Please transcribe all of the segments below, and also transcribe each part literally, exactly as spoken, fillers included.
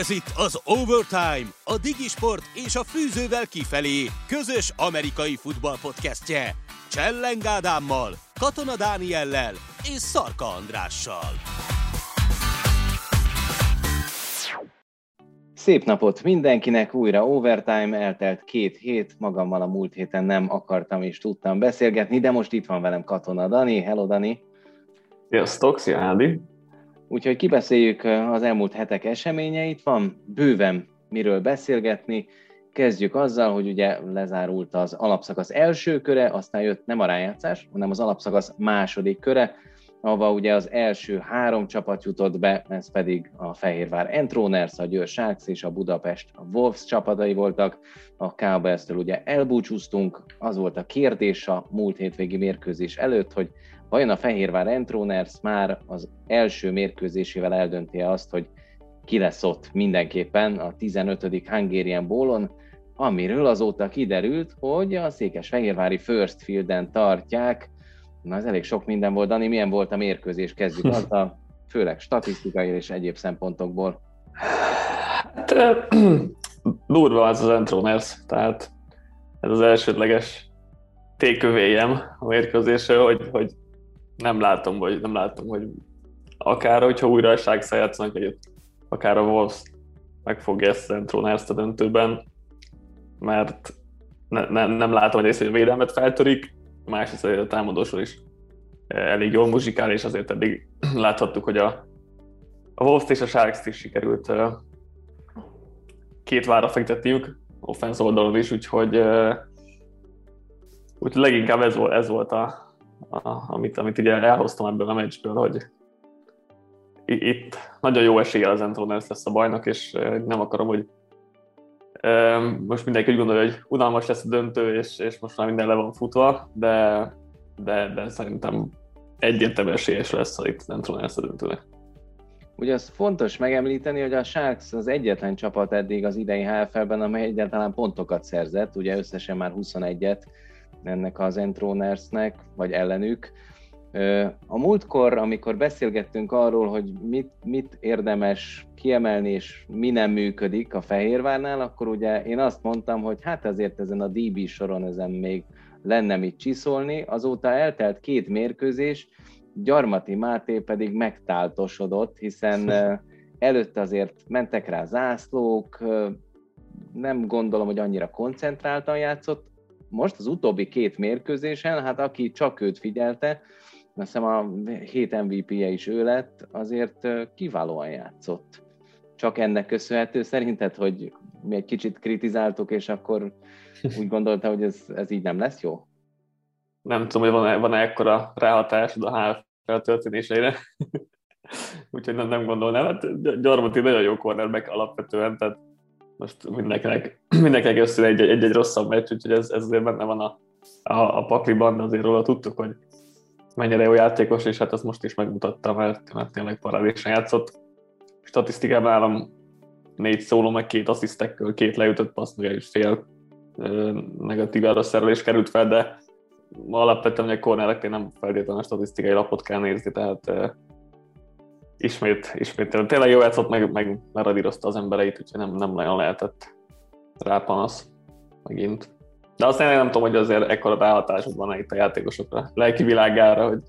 Ez itt az Overtime, a Digisport és a Fűzővel kifelé közös amerikai futball podcastje. Cselleng Ádámmal, Katona Dániellel és Szarka Andrással. Szép napot mindenkinek, újra Overtime, eltelt két hét, magammal a múlt héten nem akartam és tudtam beszélgetni, de most itt van velem Katona Dani. Hello Dani! Sziasztok, szia Ádi! Úgyhogy kibeszéljük az elmúlt hetek eseményeit, van bőven miről beszélgetni. Kezdjük azzal, hogy ugye lezárult az alapszakasz első köre, aztán jött nem a rájátszás, hanem az alapszakasz második köre, ahova ugye az első három csapat jutott be, ez pedig a Fehérvár Enthroners, a Győr Sharks és a Budapest Wolves csapatai voltak. A ká bé es-től ugye elbúcsúztunk, az volt a kérdés a múlt hétvégi mérkőzés előtt, hogy vajon a Fehérvár Enthroners már az első mérkőzésével eldönti azt, hogy ki lesz ott mindenképpen a tizenötödik Hungarian Bowlon, amiről azóta kiderült, hogy a Székesfehérvári First Fielden tartják. Na, ez elég sok minden volt, Dani, milyen volt a mérkőzés? Kezdjük azzal, főleg statisztikai és egyéb szempontokból. Hát, durva az az Enthroners, tehát ez az elsődleges tékövéjem a mérkőzésről, hogy, hogy nem látom, hogy nem látom, hogy akár, hogyha újra a Sharks-szel játszanak, hogy akár a Wolves megfogja ezt az Enthroners-t a döntőben, mert ne, ne, nem látom, hogy részben védelmet feltörik, másrészt a támadósor is elég jól muzsikál, és azért eddig láthattuk, hogy a, a Wolves-t és a Sharks-t is sikerült két várra fektetniük, offensz oldalon is, úgyhogy, úgyhogy leginkább ez volt, ez volt a, a, amit, amit ugye elhoztam ebből a meccsből, hogy itt nagyon jó esélye az Enthroners lesz a bajnok, és nem akarom, hogy most mindenki úgy gondolja, hogy unalmas lesz a döntő, és, és most már minden le van futva, de, de, de szerintem egyértelműen esélyes lesz itt az Enthroners a döntőnek. Ugye az fontos megemlíteni, hogy a Sharks az egyetlen csapat eddig az idei há ef el-ben, amely egyáltalán pontokat szerzett, ugye összesen már huszonegyet ennek az Enthronersnek, vagy ellenük. A múltkor, amikor beszélgettünk arról, hogy mit, mit érdemes kiemelni és mi nem működik a Fehérvárnál, akkor ugye én azt mondtam, hogy hát azért ezen a dé bé soron ezen még lenne mit csiszolni. Azóta eltelt két mérkőzés, Gyarmati Máté pedig megtáltosodott, hiszen előtt azért mentek rá zászlók, nem gondolom, hogy annyira koncentráltan játszott. Most az utóbbi két mérkőzésen, hát aki csak őt figyelte, azt hiszem a hét em vé pé-je is ő lett, azért kiválóan játszott. Csak ennek köszönhető szerinted, hogy mi egy kicsit kritizáltuk, és akkor úgy gondolta, hogy ez, ez így nem lesz jó? Nem tudom, hogy van-e, van-e ekkora ráhatásod a há ef el történéseire, úgyhogy nem, nem gondolnám. Hát Gyarmati nagyon jó cornerback alapvetően, tehát most mindenkinek, mindenkinek összön egy, egy-egy rosszabb meccs, úgyhogy ez, ez azért benne van a, a, a pakliban, de azért róla tudtuk, hogy mennyire jó játékos, és hát ezt most is megmutatta, mert, mert tényleg parádésen játszott. Statisztikában állam négy szóló, meg két asszisztekkel, két leütött passz, meg egy fél negatív elrosszerelés került fel, de alapvetően, hogy a cornereknél nem feltétlenül statisztikai lapot kell nézni, tehát ö, ismét, ismét tényleg jó játszott, meg, meg leradírozta az embereit, úgyhogy nem, nem nagyon lehetett rápanasz megint. De aztán nem tudom, hogy azért ekkora ráhatásod van itt a játékosokra, lelki világára, hogy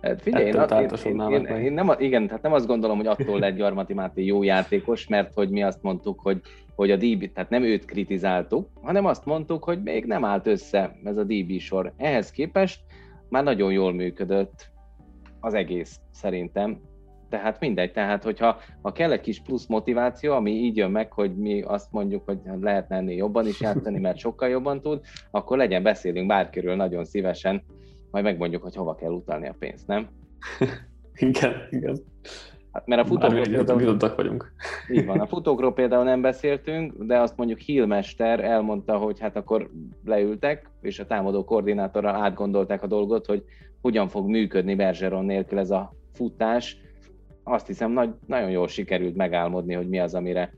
hát figyelj, ettől táltosodnál meg. Én, én nem, igen, tehát nem azt gondolom, hogy attól lett Gyarmati Máté jó játékos, mert hogy mi azt mondtuk, hogy, hogy a dé bé, tehát nem őt kritizáltuk, hanem azt mondtuk, hogy még nem állt össze ez a dé bé sor. Ehhez képest már nagyon jól működött az egész szerintem. Tehát mindegy, tehát hogyha ha kell egy kis plusz motiváció, ami így jön meg, hogy mi azt mondjuk, hogy lehetne ennél jobban is játszani, mert sokkal jobban tud, akkor legyen, beszélünk bárkiről nagyon szívesen, majd megmondjuk, hogy hova kell utalni a pénzt, nem? Igen, igen. Hát, mert a futókról például... vagyunk. Így van, a futókról például nem beszéltünk, de azt mondjuk Hillmester elmondta, hogy hát akkor leültek, és a támadó koordinátorral átgondolták a dolgot, hogy hogyan fog működni Bergeron nélkül ez a futás. Azt hiszem, nagy, nagyon jól sikerült megálmodni, hogy mi az, amire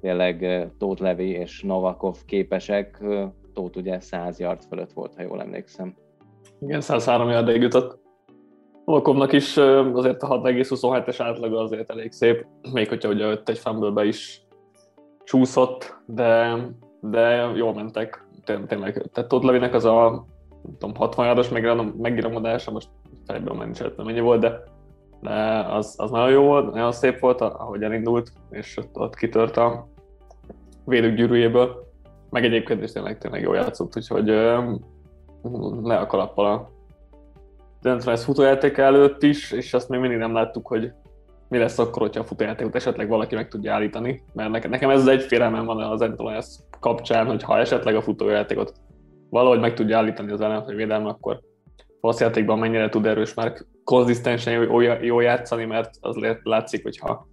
tényleg Tóth Levi és Novakov képesek. Tóth ugye száz yard fölött volt, ha jól emlékszem. Igen, száz három yardig jutott. Holcombnak is azért a hat egész huszonhetes átlaga azért elég szép, még hogyha ugye ott egy fumble-be is csúszott, de, de jól mentek, tényleg. Tehát Tóth Levinek az a tudom, hatvan yardos megiramodása, most fejből már nincs mennyi volt, de, de az, az nagyon jó volt, nagyon szép volt, ahogy elindult, és ott, ott kitört a védők gyűrűjéből. Meg egyébként is tényleg, tényleg jól játszott, úgyhogy le a kalappal a Enthroners futójátéka előtt is, és azt még mindig nem láttuk, hogy mi lesz akkor, hogyha a futójátékot esetleg valaki meg tudja állítani. Mert nekem ez egy félelmem van az Enthroners kapcsán, hogy ha esetleg a futójátékot valahogy meg tudja állítani az ellenfél védelme, akkor passzjátékban mennyire tud erős már konzisztensen jól játszani, mert az látszik, hogyha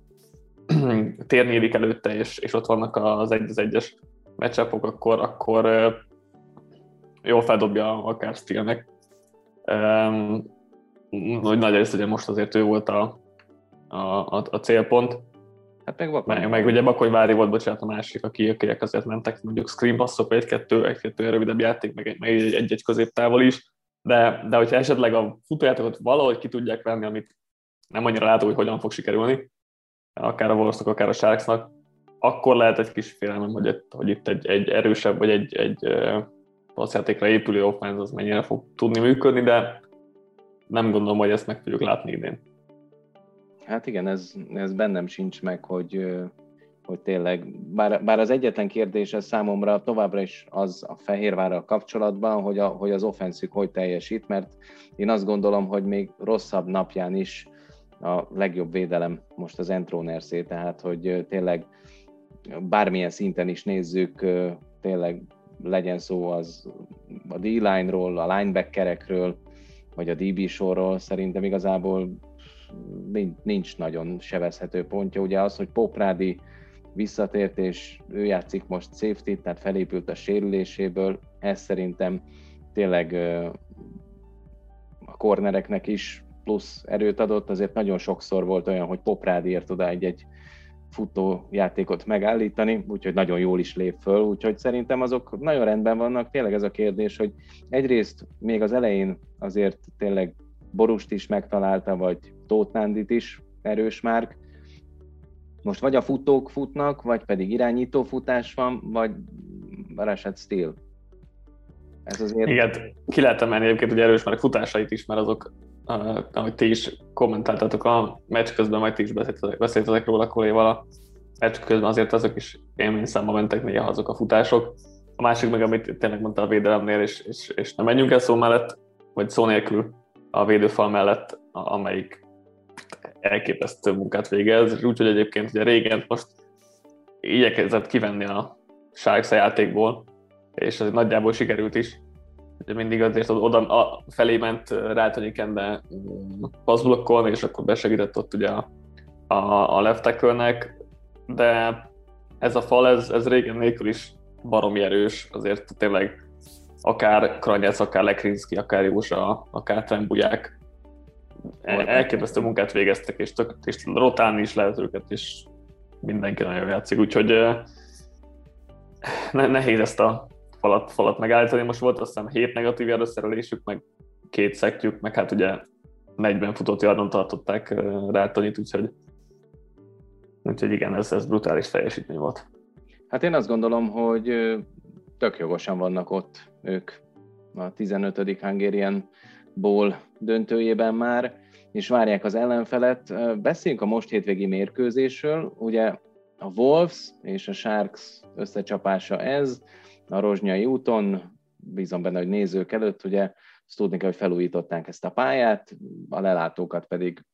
tér nyílik előtte, és, és ott vannak az egy az egyes match-upok, akkor, akkor jól feldobja akár Steelnek. Um, hogy nagy rész, ugye most azért ő volt a, a, a célpont. Hát meg, meg, meg ugye Bakolyvári volt, bocsánat, a másik, aki, akiek azért mentek, mondjuk screen passzok, egy-kettő, egy-kettő rövidebb játék, meg egy-egy középtávol is, de, de hogyha esetleg a futójátékot valahogy ki tudják venni, amit nem annyira látom, hogy hogyan fog sikerülni, akár a Wolvesnak, akár a Sharksnak, akkor lehet egy kis félelmem, hogy, itt, hogy itt egy, egy erősebb, vagy egy, egy passzjátékra épülő offense az mennyire fog tudni működni, de nem gondolom, hogy ezt meg tudjuk látni idén. Hát igen, ez, ez bennem sincs meg, hogy, hogy tényleg, bár, bár az egyetlen kérdés ez számomra továbbra is az a Fehérvárral kapcsolatban, hogy, a, hogy az offenszük hogy teljesít, mert én azt gondolom, hogy még rosszabb napján is a legjobb védelem most az Enthronerszé, tehát hogy tényleg bármilyen szinten is nézzük, tényleg legyen szó az a D-line-ról, a linebackerekről, vagy a D B-sorról, szerintem igazából nincs nagyon sebezhető pontja. Ugye az, hogy Poprádi visszatért, és ő játszik most safety-t, tehát felépült a sérüléséből, ez szerintem tényleg a cornereknek is plusz erőt adott, azért nagyon sokszor volt olyan, hogy Poprádiért oda egy-egy futójátékot megállítani, úgyhogy nagyon jól is lép föl, úgyhogy szerintem azok nagyon rendben vannak. Tényleg ez a kérdés, hogy egyrészt még az elején azért tényleg Borust is megtalálta, vagy Tóth Nándit is, erős Márk. Most vagy a futók futnak, vagy pedig irányító futás van, vagy Varasat Steel. Ez azért... Igen, ki lehet emelni egyébként, hogy erős Márk futásait is, mert azok, Uh, ahogy ti is kommentáltatok a meccs közben, majd ti is beszéltetek róla kolléval a meccs közben, azért azok is élményszámba mentek néha azok a futások. A másik meg, amit tényleg mondtál a védelemnél, és, és, és nem menjünk el szó mellett, vagy szó nélkül a védőfal mellett, amelyik elképesztő munkát végez, úgyhogy egyébként ugye régen most igyekezett kivenni a Sharks játékból, és ez nagyjából sikerült is. Ugye mindig azért oda felé ment Rátonyikenbe passzblokkon, és akkor besegített ott ugye a, a, a left tackle-nek, de ez a fal, ez, ez régen nélkül is baromi erős, azért tényleg akár Kranjec, akár Lekrinszki, akár Józsa, akár Trembuják elképesztő munkát végeztek, és, tök, és rotálni is lehet őket, és mindenki nagyon játszik, úgyhogy ne, nehéz ezt a falat, falat megállítani. Most volt azt hiszem hét negatív yardosszerelésük, meg két szektjük, meg hát ugye negyven futott yardon tartották Rátonyit, úgyhogy, úgyhogy igen, ez, ez brutális teljesítmény volt. Hát én azt gondolom, hogy tök jogosan vannak ott ők a tizenötödik Hungarian Bowl döntőjében már, és várják az ellenfelet. Beszéljünk a most hétvégi mérkőzésről, ugye a Wolves és a Sharks összecsapása ez, a Rozsnyai úton, bízom benne, hogy nézők előtt, ugye azt tudni kell, hogy felújították ezt a pályát, a lelátókat pedig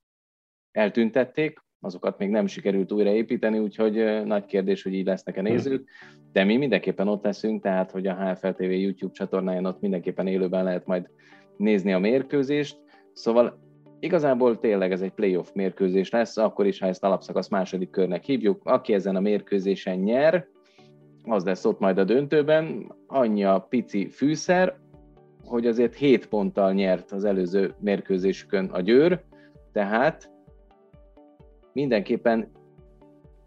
eltüntették, azokat még nem sikerült újraépíteni, úgyhogy nagy kérdés, hogy így lesznek-e nézők, de mi mindenképpen ott leszünk, tehát hogy a há ef el té vé YouTube csatornáján ott mindenképpen élőben lehet majd nézni a mérkőzést, szóval igazából tényleg ez egy playoff mérkőzés lesz, akkor is, ha ezt alapszakasz második körnek hívjuk, aki ezen a mérkőzésen nyer, az lesz ott majd a döntőben, annyi a pici fűszer, hogy azért hét ponttal nyert az előző mérkőzésükön a Győr, tehát mindenképpen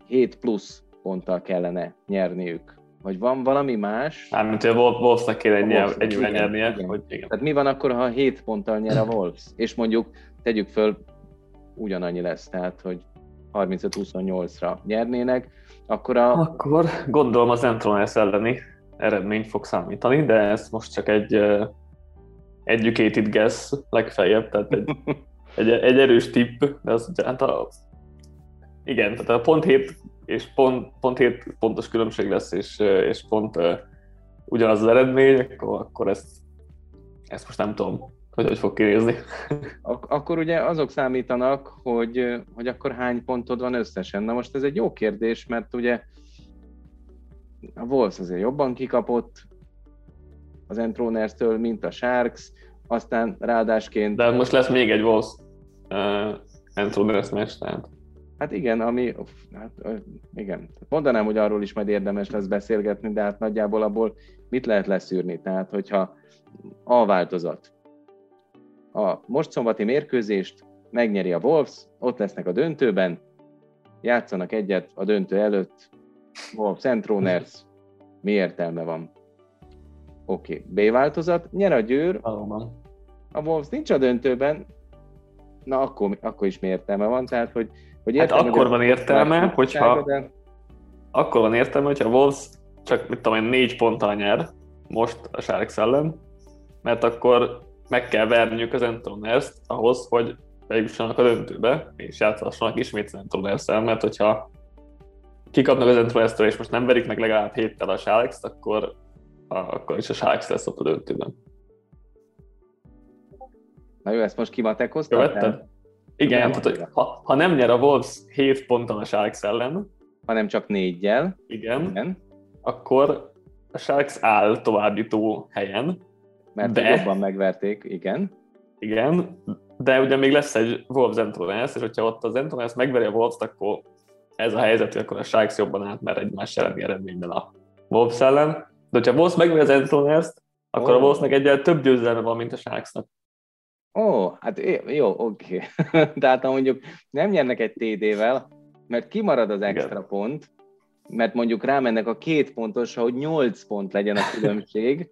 hét plusz ponttal kellene nyerniük Vagy van valami más? Mármint, hogy a Wolvesnak kéne ennyivel nyernie. Tehát mi van akkor, ha hét ponttal nyer a Wolves? És mondjuk, tegyük föl, ugyanannyi lesz, tehát, hogy harmincöt huszonnyolcra nyernének, akkor a... Akkor gondolom az Enthroners elleni eredményt fog számítani, de ez most csak egy uh, educated guess legfeljebb, tehát egy, egy, egy erős tipp, de az, hát a, igen, tehát a pont hét és pont, pont hét pontos különbség lesz, és, és pont uh, ugyanaz az eredmény, akkor, akkor ezt, ezt most nem tudom, hogy hogy fog kinézni. Ak- akkor ugye azok számítanak, hogy, hogy akkor hány pontod van összesen. Na most ez egy jó kérdés, mert ugye a Wolves azért jobban kikapott az Enthronerstől, mint a Sharks, aztán ráadásként... De most lesz még egy Wolves uh, Enthroners meccs, tehát... Hát igen, ami... Hát, igen. Mondanám, hogy arról is majd érdemes lesz beszélgetni, de hát nagyjából abból mit lehet leszűrni? Tehát, hogyha a változat. A most szombati mérkőzést megnyeri a Wolves, ott lesznek a döntőben, játszanak egyet a döntő előtt, Wolves Enthroners, mi értelme van? Oké, okay. B változat, nyer a Győr, valóban. A Wolves nincs a döntőben, na akkor, akkor is mi értelme van, tehát hogy... hogy értelme, hát akkor van értelme, hogyha... De... Akkor van értelme, hogyha a Wolves csak, mit tudom én, négy ponttal nyer most a Sharks ellen, mert akkor meg kell verniük az Enthronerst ahhoz, hogy bejussanak a döntőbe, és játszhassanak ismét az Enthronersszel, mert hogyha kikapnak az Enthronerstől, és most nem verik meg legalább héttel a Sharks-t, akkor, akkor is a Sharks lesz ott a döntőben. Na jó, ezt most kimatekoztam? Követted? Igen, nem, tehát, ha, ha nem nyer a Wolves hét ponttal a Sharks ellen, hanem csak néggyel, igen, igen, akkor a Sharks áll továbbjutó helyen, mert de, jobban megverték, igen. Igen, de ugye még lesz egy Wolves-Enthroners, és hogyha ott az Enthroners megveri a Wolves-t, akkor ez a helyzet, hogy akkor a Sharks jobban át, mert egymás elleni eredményben a Wolves ellen. De hogyha a Wolves megveri az Enthroners-t, akkor oh. a Wolvesnek egyel több győzelme van, mint a Sharksnak. Ó, oh, hát jó, oké. Okay. Tehát ha mondjuk nem nyernek egy té dé-vel, mert kimarad az extra igen. pont, mert mondjuk rámennek a két pontosra, hogy nyolc pont legyen a különbség,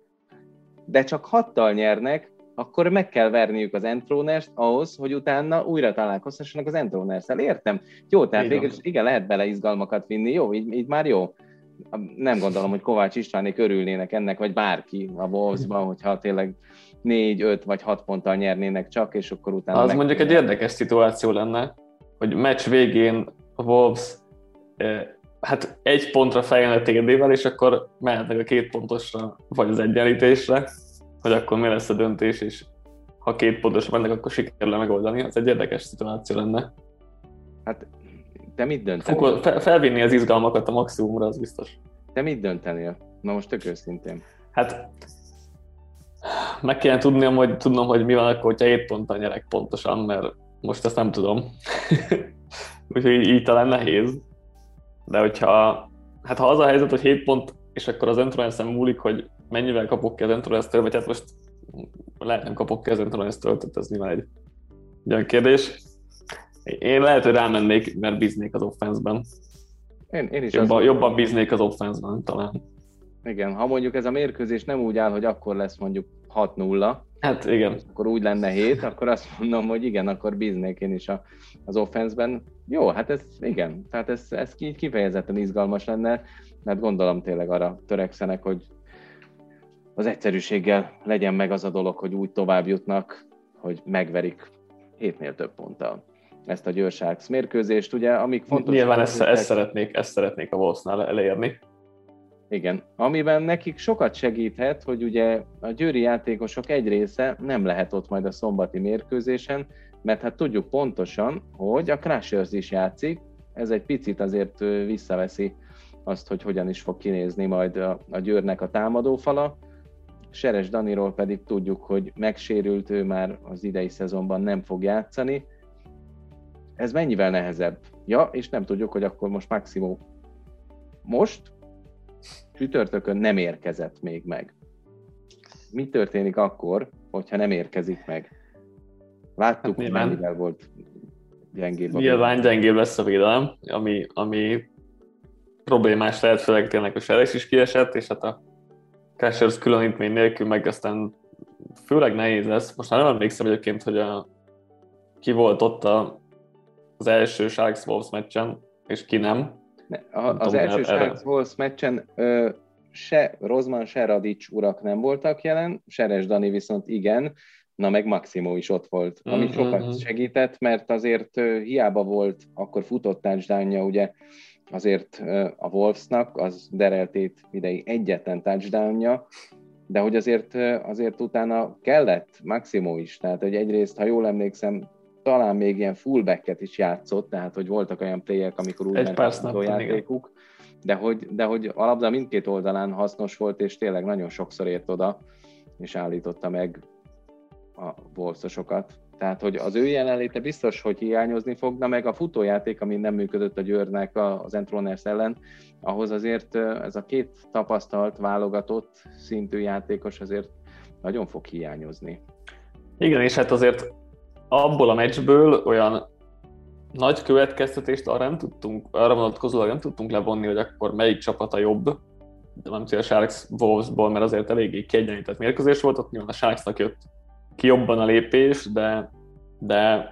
de csak hattal nyernek, akkor meg kell verniük az Enthroners-t ahhoz, hogy utána újra találkozhassanak az Enthroners-szel. Értem? Jó, tehát végül igen, lehet bele izgalmakat vinni, jó, így, így már jó. Nem gondolom, hogy Kovács Istvánék örülnének ennek, vagy bárki a Wolvesban, hogyha tényleg négy, öt vagy hat ponttal nyernének csak, és akkor utána... Az mondjuk egy érdekes szituáció lenne, hogy meccs végén a Wolves eh, hát egy pontra feljön a té dé-vel, és akkor mehetnek a két pontosra, vagy az egyenlítésre, hogy akkor mi lesz a döntés, és ha két pontosra mennek, akkor sikerül megoldani. Az egy érdekes szituáció lenne. Hát te mit döntenél? Fel, felvinni az izgalmakat a maximumra, az biztos. Te mit döntenél? Na most tök őszintén. Hát meg kéne tudnom, hogy, tudnom, hogy mi van akkor, hogyha hét ponttal nyerek pontosan, mert most ezt nem tudom. Úgyhogy így, így talán nehéz. De hogyha, hát ha az a helyzet, hogy hét pont, és akkor az Enthronersen múlik, hogy mennyivel kapok ki az Enthronerstől, vagy hát most lehet nem kapok ki az Enthronerstől, tehát ez nyilván egy olyan kérdés. Én lehet, hogy rámennék, mert bíznék az offenszben. Én, én is jobban, jobban bíznék az offenszben talán. Igen, ha mondjuk ez a mérkőzés nem úgy áll, hogy akkor lesz mondjuk hat nulla, hát igen, akkor úgy lenne hét, akkor azt mondom, hogy igen, akkor bíznék én is a, az offenszben. Jó, hát ez igen, tehát ez, ez kifejezetten izgalmas lenne, mert gondolom tényleg arra törekszenek, hogy az egyszerűséggel legyen meg az a dolog, hogy úgy tovább jutnak, hogy megverik hétnél több ponttal ezt a Győr Sharks mérkőzést, ugye, amik fontos... Nyilván ezt, ezt, szeretnék, ezt szeretnék a Wolvesnál elérni. Igen, amiben nekik sokat segíthet, hogy ugye a győri játékosok egy része nem lehet ott majd a szombati mérkőzésen, mert hát tudjuk pontosan, hogy a Crushers is játszik, ez egy picit azért visszaveszi azt, hogy hogyan is fog kinézni majd a, a Győrnek a támadófala. Seres Daniról pedig tudjuk, hogy megsérült, ő már az idei szezonban nem fog játszani. Ez mennyivel nehezebb? Ja, és nem tudjuk, hogy akkor most Maximo most csütörtökön nem érkezett még meg. Mi történik akkor, hogyha nem érkezik meg? Láttuk, hogy hát mennyivel volt gyengébb. Nyilván gyengébb lesz a védelem, ami, ami problémás lehet, főleg tényleg a Seres is kiesett, és hát a Cashers különítmény nélkül meg aztán főleg nehéz lesz. Most már nem emlékszem egyébként, hogy a, ki volt ott a, az első Sharks Wolves meccsen, és ki nem. A, nem az tudom, első Sharks Wolves meccsen ö, se Rozman, se Radics urak nem voltak jelen, Seres Dani viszont igen, na meg Maximo is ott volt, ami mm-hmm. sokat segített, mert azért ö, hiába volt, akkor futott touchdownja, ugye azért ö, a Wolvesnak, az dereltét idei egyetlen touchdownja, de hogy azért, ö, azért utána kellett Maximo is, tehát hogy egyrészt, ha jól emlékszem, talán még ilyen fullbacket is játszott, tehát hogy voltak olyan playerek, amikor úgy ment a játékuk, de hogy, de hogy a labda mindkét oldalán hasznos volt, és tényleg nagyon sokszor ért oda, és állította meg a bolszosokat. Tehát, hogy az ő jelenléte biztos, hogy hiányozni fog, de meg a futójáték, ami nem működött a Győrnek az Enthroners ellen, ahhoz azért ez a két tapasztalt, válogatott szintű játékos azért nagyon fog hiányozni. Igen, és hát azért abból a meccsből olyan nagy következtetést arra nem tudtunk, arra vonatkozólag nem tudtunk levonni, hogy akkor melyik csapat a jobb, de nem tudom, a Sharks Wolvesból, mert azért eléggé kiegyenlített mérkőzés volt, ott nyilván a Sharksnak jött ki jobban a lépés, de, de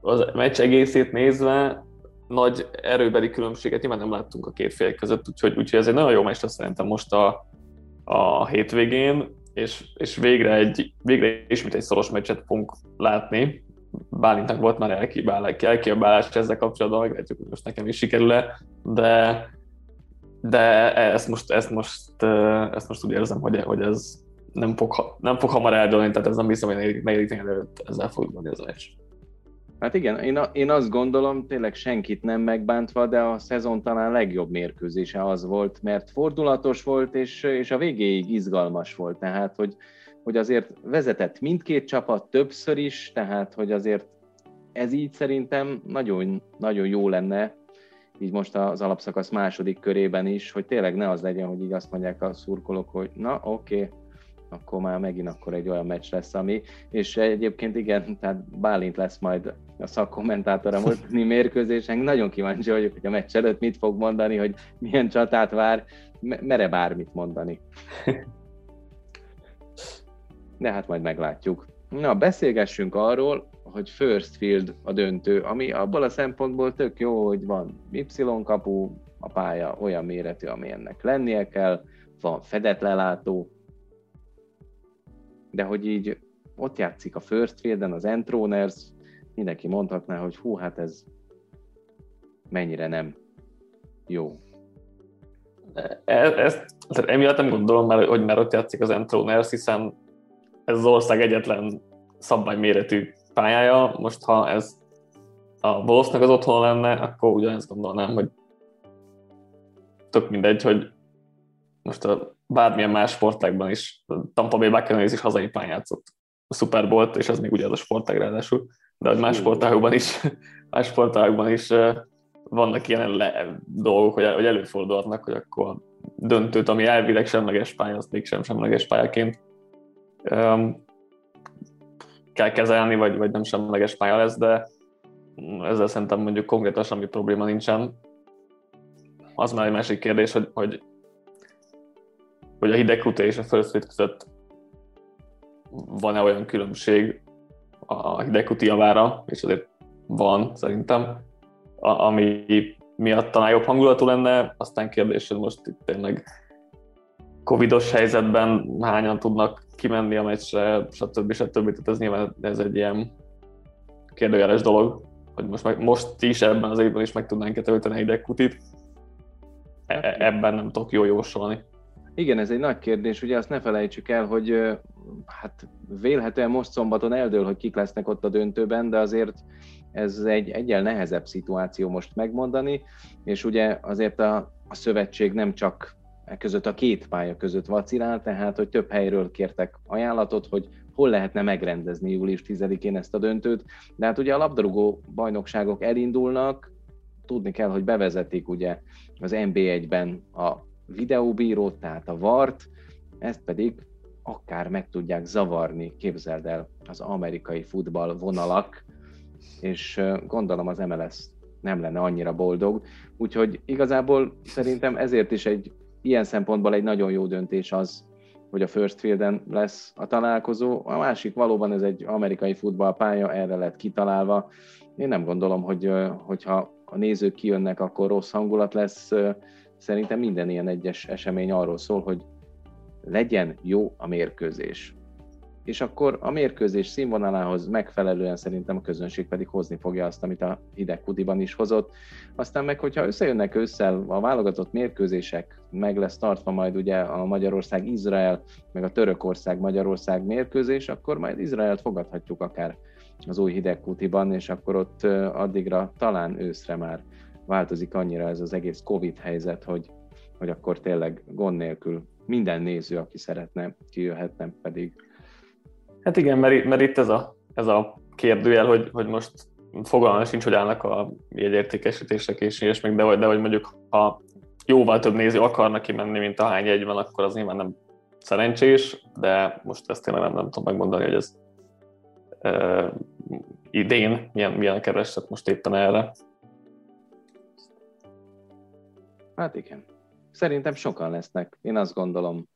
az meccs egészét nézve nagy erőbeli különbséget nyilván nem láttunk a két fél között, úgyhogy, úgyhogy ez egy nagyon jó meccs lesz szerintem most a, a hétvégén, és, és végre, egy, végre ismét egy szoros meccset fogunk látni. Bálintnak volt már elkiabálás ezzel kapcsolatban, meglátjuk, hogy most nekem is sikerül-e, de, de ezt, most, ezt, most, ezt most úgy érzem, hogy, hogy ez nem fog, nem fog hamar eldőlni, tehát ez nem hiszem, hogy negyedik előtt ezzel fogjuk mondani az meccs. Hát igen, én, a, én azt gondolom, tényleg senkit nem megbántva, de a szezon talán legjobb mérkőzése az volt, mert fordulatos volt, és, és a végéig izgalmas volt, tehát hogy hogy azért vezetett mindkét csapat többször is, tehát hogy azért ez így szerintem nagyon, nagyon jó lenne, így most az alapszakasz második körében is, hogy tényleg ne az legyen, hogy így azt mondják a szurkolók, hogy na oké, okay, akkor már megint akkor egy olyan meccs lesz, ami, és egyébként igen, tehát Bálint lesz majd a szakkommentátor a mostani mérkőzésen, nagyon kíváncsi vagyok, hogy a meccs előtt mit fog mondani, hogy milyen csatát vár, mere bármit mondani. De hát majd meglátjuk. Na, beszélgessünk arról, hogy First Field a döntő, ami abból a szempontból tök jó, hogy van Y-kapu, a pálya olyan méretű, amilyennek lennie kell, van fedett lelátó, de hogy így ott játszik a First Fielden az Enthroners, mindenki mondhatná, hogy hú, hát ez mennyire nem jó. Ezt emiatt nem gondolom, hogy már ott játszik az Enthroners, hiszen ez az ország egyetlen szabványméretű pályája, most ha ez a Wolvesnak az otthon lenne, akkor ugyanezt gondolnám, hogy tök mindegy, hogy most a bármilyen más sportágban is, Tampa Bay Buccaneers is hazai pályán játszott a Super Bowl-t, és ez még ugyanaz a sportág ráadásul, de hogy más sportágban is, más sportágban is vannak ilyen le- dolgok, hogy előfordulnak, hogy akkor döntőt, ami elvileg semleges pálya, azt mégsem semleges pályaként Um, kell kezelni, vagy, vagy nem semleges pálya lesz, de ezzel szerintem mondjuk konkrétan semmi probléma nincsen. Az már egy másik kérdés, hogy, hogy, hogy a Hidegkuti és a First Field között van-e olyan különbség a Hidegkuti javára, és azért van szerintem, a, ami miatt talán jobb hangulatú lenne, aztán kérdés, hogy most itt tényleg covidos helyzetben hányan tudnak kimenni a meccsre, stb. stb. Tehát ez nyilván ez egy ilyen kérdőjeles dolog, hogy most, meg, most is ebben az évben is meg tudnánk tölteni a Hidegkutit. E- ebben nem tudok jól jósolni. Igen, ez egy nagy kérdés, ugye azt ne felejtsük el, hogy hát vélhetően most szombaton eldől, hogy kik lesznek ott a döntőben, de azért ez egy egyen nehezebb szituáció most megmondani, és ugye azért a, a szövetség nem csak között a két pálya között vacilál, tehát hogy több helyről kértek ajánlatot, hogy hol lehetne megrendezni július tizedikén ezt a döntőt, de hát ugye a labdarúgó bajnokságok elindulnak, tudni kell, hogy bevezetik ugye az en bé egyben a videóbírót, tehát a vart, ezt pedig akár meg tudják zavarni, képzeld el, az amerikai futball vonalak, és gondolom az em el es nem lenne annyira boldog. Úgyhogy igazából szerintem ezért is egy ilyen szempontból egy nagyon jó döntés az, hogy a First Fielden lesz a találkozó. A másik valóban ez egy amerikai futballpálya, erre lett kitalálva. Én nem gondolom, hogy hogyha a nézők kijönnek, akkor rossz hangulat lesz. Szerintem minden ilyen egyes esemény arról szól, hogy legyen jó a mérkőzés. És akkor a mérkőzés színvonalához megfelelően szerintem a közönség pedig hozni fogja azt, amit a Hidegkutiban is hozott. Aztán meg, hogyha összejönnek ősszel a válogatott mérkőzések, meg lesz tartva majd ugye a Magyarország-Izrael, meg a Törökország-Magyarország mérkőzés, akkor majd Izraelt fogadhatjuk akár az új Hidegkutiban, és akkor ott addigra talán őszre már változik annyira ez az egész Covid helyzet, hogy, hogy akkor tényleg gond nélkül minden néző, aki szeretne, kijöhetne pedig. Hát igen, mert, mert itt ez a, ez a kérdőjel, hogy, hogy most fogalmam sincs, hogy állnak a jegyértékesítések és ilyesmik, de, de hogy mondjuk ha jóval több néző akarnak kimenni, mint ahány jegy van, akkor az nyilván nem szerencsés, de most ezt tényleg nem, nem tudom megmondani, hogy ez ö, idén milyen, milyen kereslet most éppen erre. Hát igen. Szerintem sokan lesznek, én azt gondolom.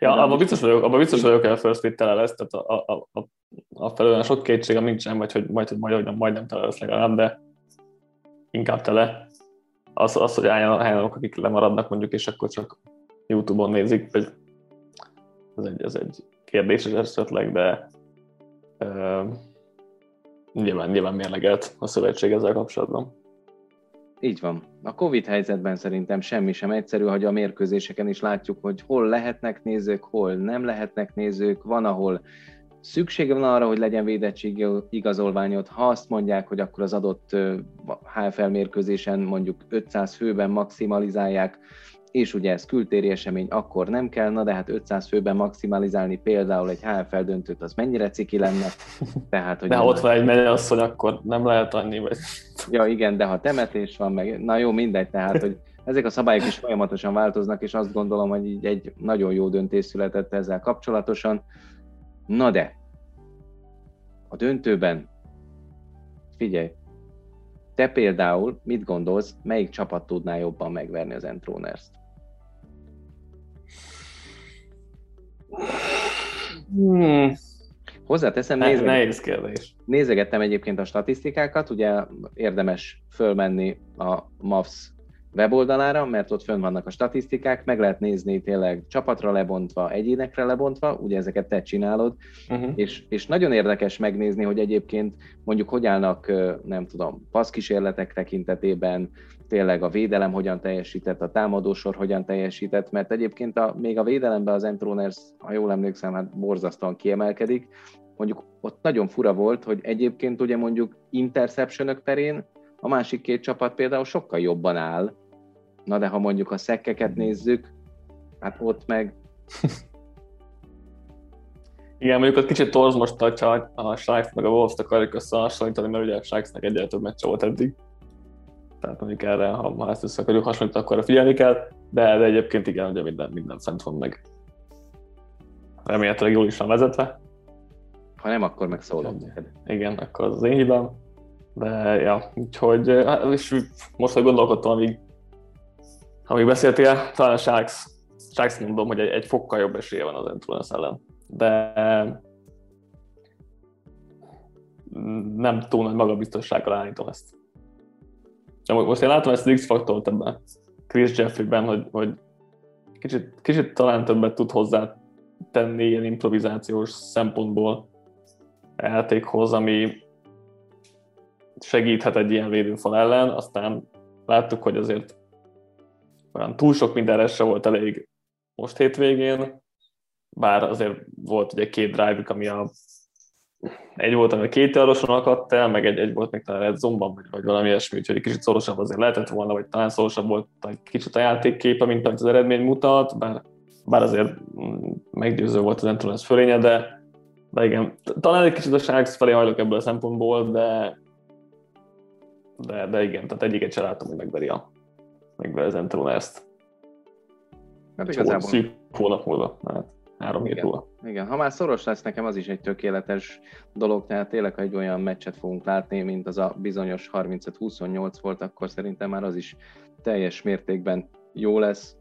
Ja, abban biztos vagyok, abban biztos vagyok, hogy a First Field tele lesz, tehát a, a, a, a felően sok kétségem nincsen, vagy hogy majd, hogy majdnem, majdnem tele lesz legalább, de inkább tele. Az, az hogy hányanok, akik lemaradnak mondjuk, és akkor csak YouTube-on nézik, vagy ez egy, ez egy kérdéses esetleg, de uh, nyilván, nyilván mérlegelt a szövetség ezzel kapcsolatban. Így van. A Covid helyzetben szerintem semmi sem egyszerű, hogy a mérkőzéseken is látjuk, hogy hol lehetnek nézők, hol nem lehetnek nézők, van, ahol szükség van arra, hogy legyen védettségi igazolványod, ha azt mondják, hogy akkor az adott há ef el mérkőzésen mondjuk ötszáz főben maximalizálják, és ugye ez kültéri esemény, akkor nem kell, na de hát ötszáz főben maximalizálni például egy há ef el döntőt, az mennyire ciki lenne. Tehát, hogy de ha ott van egy mennyasszony, akkor nem lehet annyi. Vagy... Ja igen, de ha temetés van, meg na jó, mindegy, tehát, hogy ezek a szabályok is folyamatosan változnak, és azt gondolom, hogy így egy nagyon jó döntés született ezzel kapcsolatosan. Na de, a döntőben, figyelj, te például mit gondolsz, melyik csapat tudná jobban megverni az Enthroners-t? Hmm. Hozzáteszem, néz... nézegettem egyébként a statisztikákat, ugye érdemes fölmenni a MAFZ weboldalára, mert ott fönn vannak a statisztikák, meg lehet nézni tényleg csapatra lebontva, egyénekre lebontva, ugye ezeket te csinálod, uh-huh. és, és nagyon érdekes megnézni, hogy egyébként mondjuk hogy állnak, nem tudom, passzkísérletek tekintetében, tényleg a védelem hogyan teljesített, a támadósor hogyan teljesített, mert egyébként a, még a védelemben az Enthroners, ha jól emlékszem, hát borzasztóan kiemelkedik, mondjuk ott nagyon fura volt, hogy egyébként ugye mondjuk interceptionök terén a másik két csapat például sokkal jobban áll. Na de ha mondjuk a szekkeket nézzük, hát ott meg... Igen, mondjuk ott kicsit torz most a, a Sharks meg a Wolves akarjuk összehasonlítani, mert ugye a Sharksnek egyre több meccse volt eddig. Tehát mondjuk erre, ha, ha ezt össze akarjuk hasonlítani, akkor figyelni kell, de, de egyébként igen, ugye minden, minden fent van meg. Remélhetőleg jól is van vezetve. Ha nem, akkor meg szólom. Igen, akkor az az én hibám. De ja, úgyhogy és most, hogy gondolkodtam, amíg, amíg beszéltél, talán a Sharks, Sharks mondom, hogy egy, egy fokkal jobb esélye van az Enthroners ellen. De nem túl nagy magabiztossággal állítom ezt. De most én látom ezt az X-faktort ebben, Chris Jeffreyben, hogy, hogy kicsit, kicsit talán többet tud hozzá tenni ilyen improvizációs szempontból a játékhoz, ami segíthet egy ilyen védőfal ellen, aztán láttuk, hogy azért olyan túl sok mindenre se volt elég most hétvégén, bár azért volt ugye két drive-ük, ami a egy volt, ami a két jardoson akadt el, meg egy, egy volt még talán egy zomban, vagy, vagy valami ilyesmi, úgyhogy egy kicsit szorosabb azért lehetett volna, vagy talán szorosabb volt egy kicsit a játékképe, mint amit az eredmény mutat, bár, bár azért meggyőző volt az Enthroners fölénye, de, de igen, talán egy kicsit a Sharks felé hajlok ebből a szempontból, de De, de igen, tehát egyiket sem látom, hogy megveri a megveri az Enthroners-t. Hát igazából szűk hónap múlva. Hát. három hét múlva. Igen, ha már szoros lesz, nekem az is egy tökéletes dolog, tehát tényleg, ha egy olyan meccset fogunk látni, mint az a bizonyos harmincöt huszonnyolc volt, akkor szerintem már az is teljes mértékben jó lesz.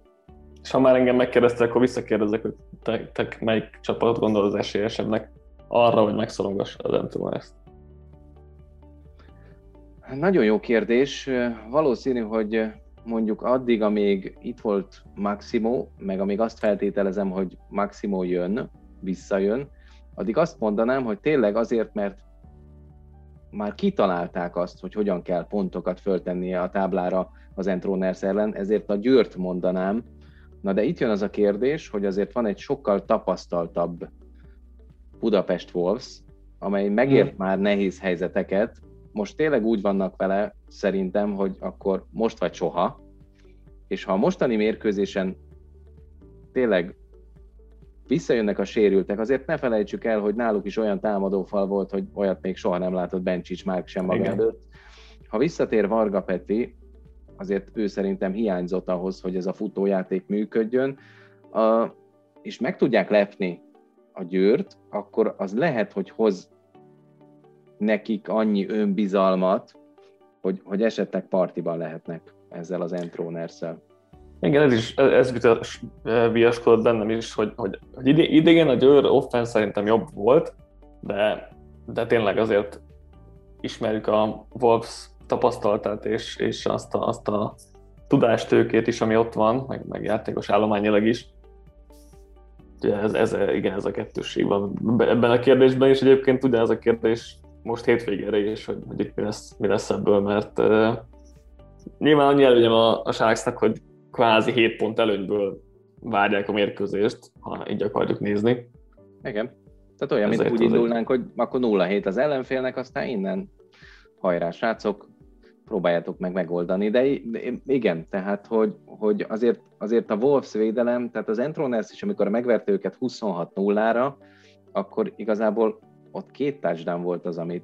És ha már engem megkérdeztek, akkor visszakérdezek, hogy te, te melyik csapatot gondol az esélyesebbnek arra, hogy megszorongassad az em-té-en ezt? Nagyon jó kérdés. Valószínű, hogy mondjuk addig, amíg itt volt Maximo, meg amíg azt feltételezem, hogy Maximo jön, visszajön, addig azt mondanám, hogy tényleg azért, mert már kitalálták azt, hogy hogyan kell pontokat föltennie a táblára az Enthroners ellen, ezért a Győrt mondanám. Na de itt jön az a kérdés, hogy azért van egy sokkal tapasztaltabb Budapest Wolves, amely megért hmm. már nehéz helyzeteket. Most tényleg úgy vannak vele, szerintem, hogy akkor most vagy soha, és ha a mostani mérkőzésen tényleg visszajönnek a sérültek, azért ne felejtsük el, hogy náluk is olyan támadófal volt, hogy olyat még soha nem látott Bencsics Márk sem maga előtt. Ha visszatér Varga Peti, azért ő szerintem hiányzott ahhoz, hogy ez a futójáték működjön, a, és meg tudják lepni a Győrt, akkor az lehet, hogy hoz nekik annyi önbizalmat, hogy, hogy esetleg partiban lehetnek ezzel az Enthroners-szel. Igen, ez is, ez viaskodott bennem is, hogy, hogy, hogy idén a Győr offense szerintem jobb volt, de, de tényleg azért ismerjük a Wolves tapasztalatát és, és azt, a, azt a tudástőkét is, ami ott van, meg, meg játékos állományilag is. Ez, ez, igen, ez a kettősség van ebben a kérdésben, és egyébként ugyanez a kérdés most hétvégére is, hogy, hogy itt mi lesz, mi lesz ebből, mert uh, nyilván annyi előnyem a, a Sharksnak, hogy kvázi hét pont előnyből várják a mérkőzést, ha így akarjuk nézni. Igen, tehát olyan, ezért mint úgy indulnánk, hogy akkor nulla hét az ellenfélnek, aztán innen hajrá srácok, próbáljátok meg megoldani, de igen, tehát, hogy, hogy azért, azért a Wolves védelem, tehát az Enthroners is, amikor megverte őket huszonhat nulla-ra, akkor igazából ott két touchdown volt az, amit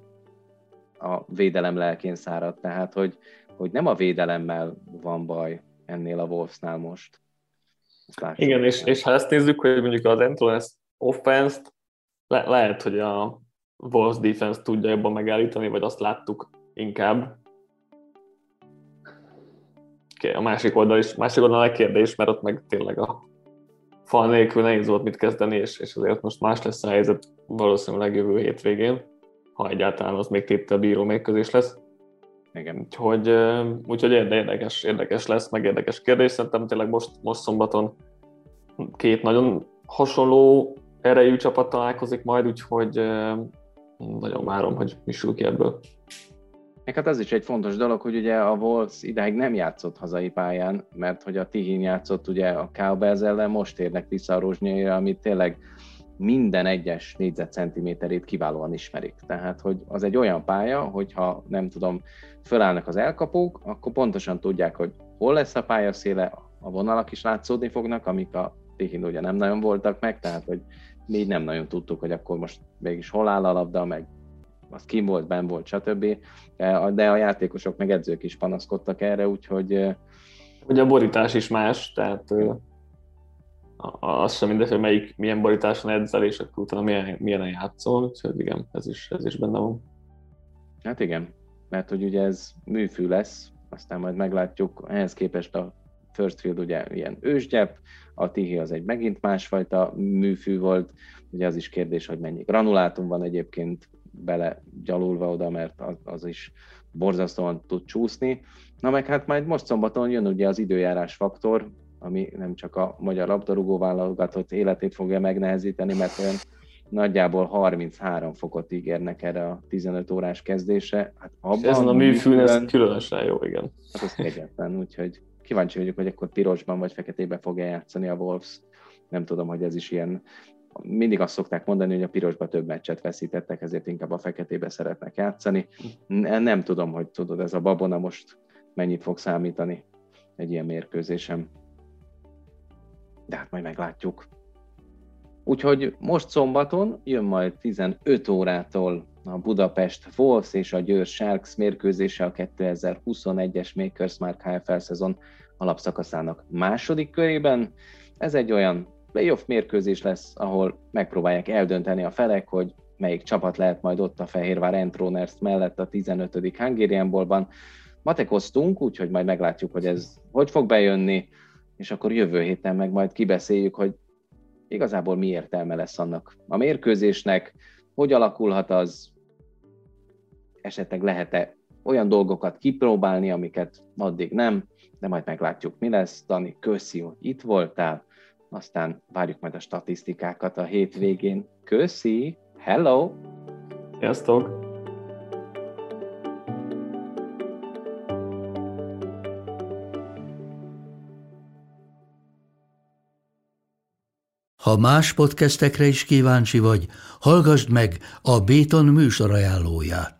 a védelem lelkén száradt, tehát, hogy, hogy nem a védelemmel van baj ennél a Wolvesnál most. Lássuk igen, és, és ha ezt nézzük, hogy mondjuk az Enthroners offense-t, le- lehet, hogy a Wolves defense tudja jobban megállítani, vagy azt láttuk inkább. A másik oldal is, másik oldal a kérdés, mert ott meg tényleg a fal nélkül nehéz volt mit kezdeni, és, és azért most más lesz a helyzet valószínűleg jövő hétvégén, ha egyáltalán az még téttel bíró mérkőzés lesz. Igen. Úgyhogy, úgyhogy érdekes, érdekes lesz, meg érdekes kérdés. Szerintem tényleg most, most szombaton két nagyon hasonló erejű csapat találkozik majd, úgyhogy nagyon várom, hogy mi sül ki ebből. Meg hát ez is egy fontos dolog, hogy ugye a Wolves idáig nem játszott hazai pályán, mert hogy a Tihín játszott ugye a Cowboys ellen, most érnek vissza a Rozsnyaira, amit tényleg minden egyes négyzetcentiméterét kiválóan ismerik. Tehát, hogy az egy olyan pálya, hogyha nem tudom, fölállnak az elkapók, akkor pontosan tudják, hogy hol lesz a pálya széle, a vonalak is látszódni fognak, amik a Tihín ugye nem nagyon voltak meg, tehát, hogy mi nem nagyon tudtuk, hogy akkor most mégis hol áll a labda, meg az kim volt, benn volt, stb. De a játékosok meg edzők is panaszkodtak erre, úgyhogy... Ugye a borítás is más, tehát az sem mindegy, hogy melyik, milyen borításon edzel, és akkor utána milyen, milyenen játszol, úgyhogy igen, ez is, ez is benne van. Hát igen, mert hogy ugye ez műfű lesz, aztán majd meglátjuk, ehhez képest a First Field ugye ilyen ősgyep, a Tihi az egy megint másfajta műfű volt, ugye az is kérdés, hogy mennyi granulátum van egyébként, bele gyalulva oda, mert az, az is borzasztóan tud csúszni. Na meg hát majd most szombaton jön ugye az időjárás faktor, ami nem csak a magyar labdarúgó válogatott életét fogja megnehezíteni, mert olyan nagyjából harminchárom fokot ígérnek erre a tizenöt órás kezdése. Hát abban ezen a műfűn ez különösen jó, igen. Hát az egyetlen, úgyhogy kíváncsi vagyok, hogy akkor pirosban vagy feketében fogja játszani a Wolves. Nem tudom, hogy ez is ilyen. Mindig azt szokták mondani, hogy a pirosba több meccset veszítettek, ezért inkább a feketébe szeretnek játszani. Nem tudom, hogy tudod, ez a babona most mennyit fog számítani egy ilyen mérkőzésem. De hát majd meglátjuk. Úgyhogy most szombaton jön majd tizenöt órától a Budapest Wolves és a Győr Sharks mérkőzése a kétezer-huszonegyes Makers Mark há ef el szezon alapszakaszának második körében. Ez egy olyan playoff mérkőzés lesz, ahol megpróbálják eldönteni a felek, hogy melyik csapat lehet majd ott a Fehérvár Enthroners mellett a tizenötödik Hungarian Bowlonban. Matekoztunk, úgyhogy majd meglátjuk, hogy ez hogy fog bejönni, és akkor jövő héten meg majd kibeszéljük, hogy igazából mi értelme lesz annak a mérkőzésnek, hogy alakulhat az, esetleg lehet-e olyan dolgokat kipróbálni, amiket addig nem, de majd meglátjuk, mi lesz. Dani, köszi, hogy itt voltál, aztán várjuk majd a statisztikákat a hétvégén. Köszi! Hello! Sziasztok! Ha más podcastekre is kíváncsi vagy, hallgasd meg a Béton műsor ajánlóját.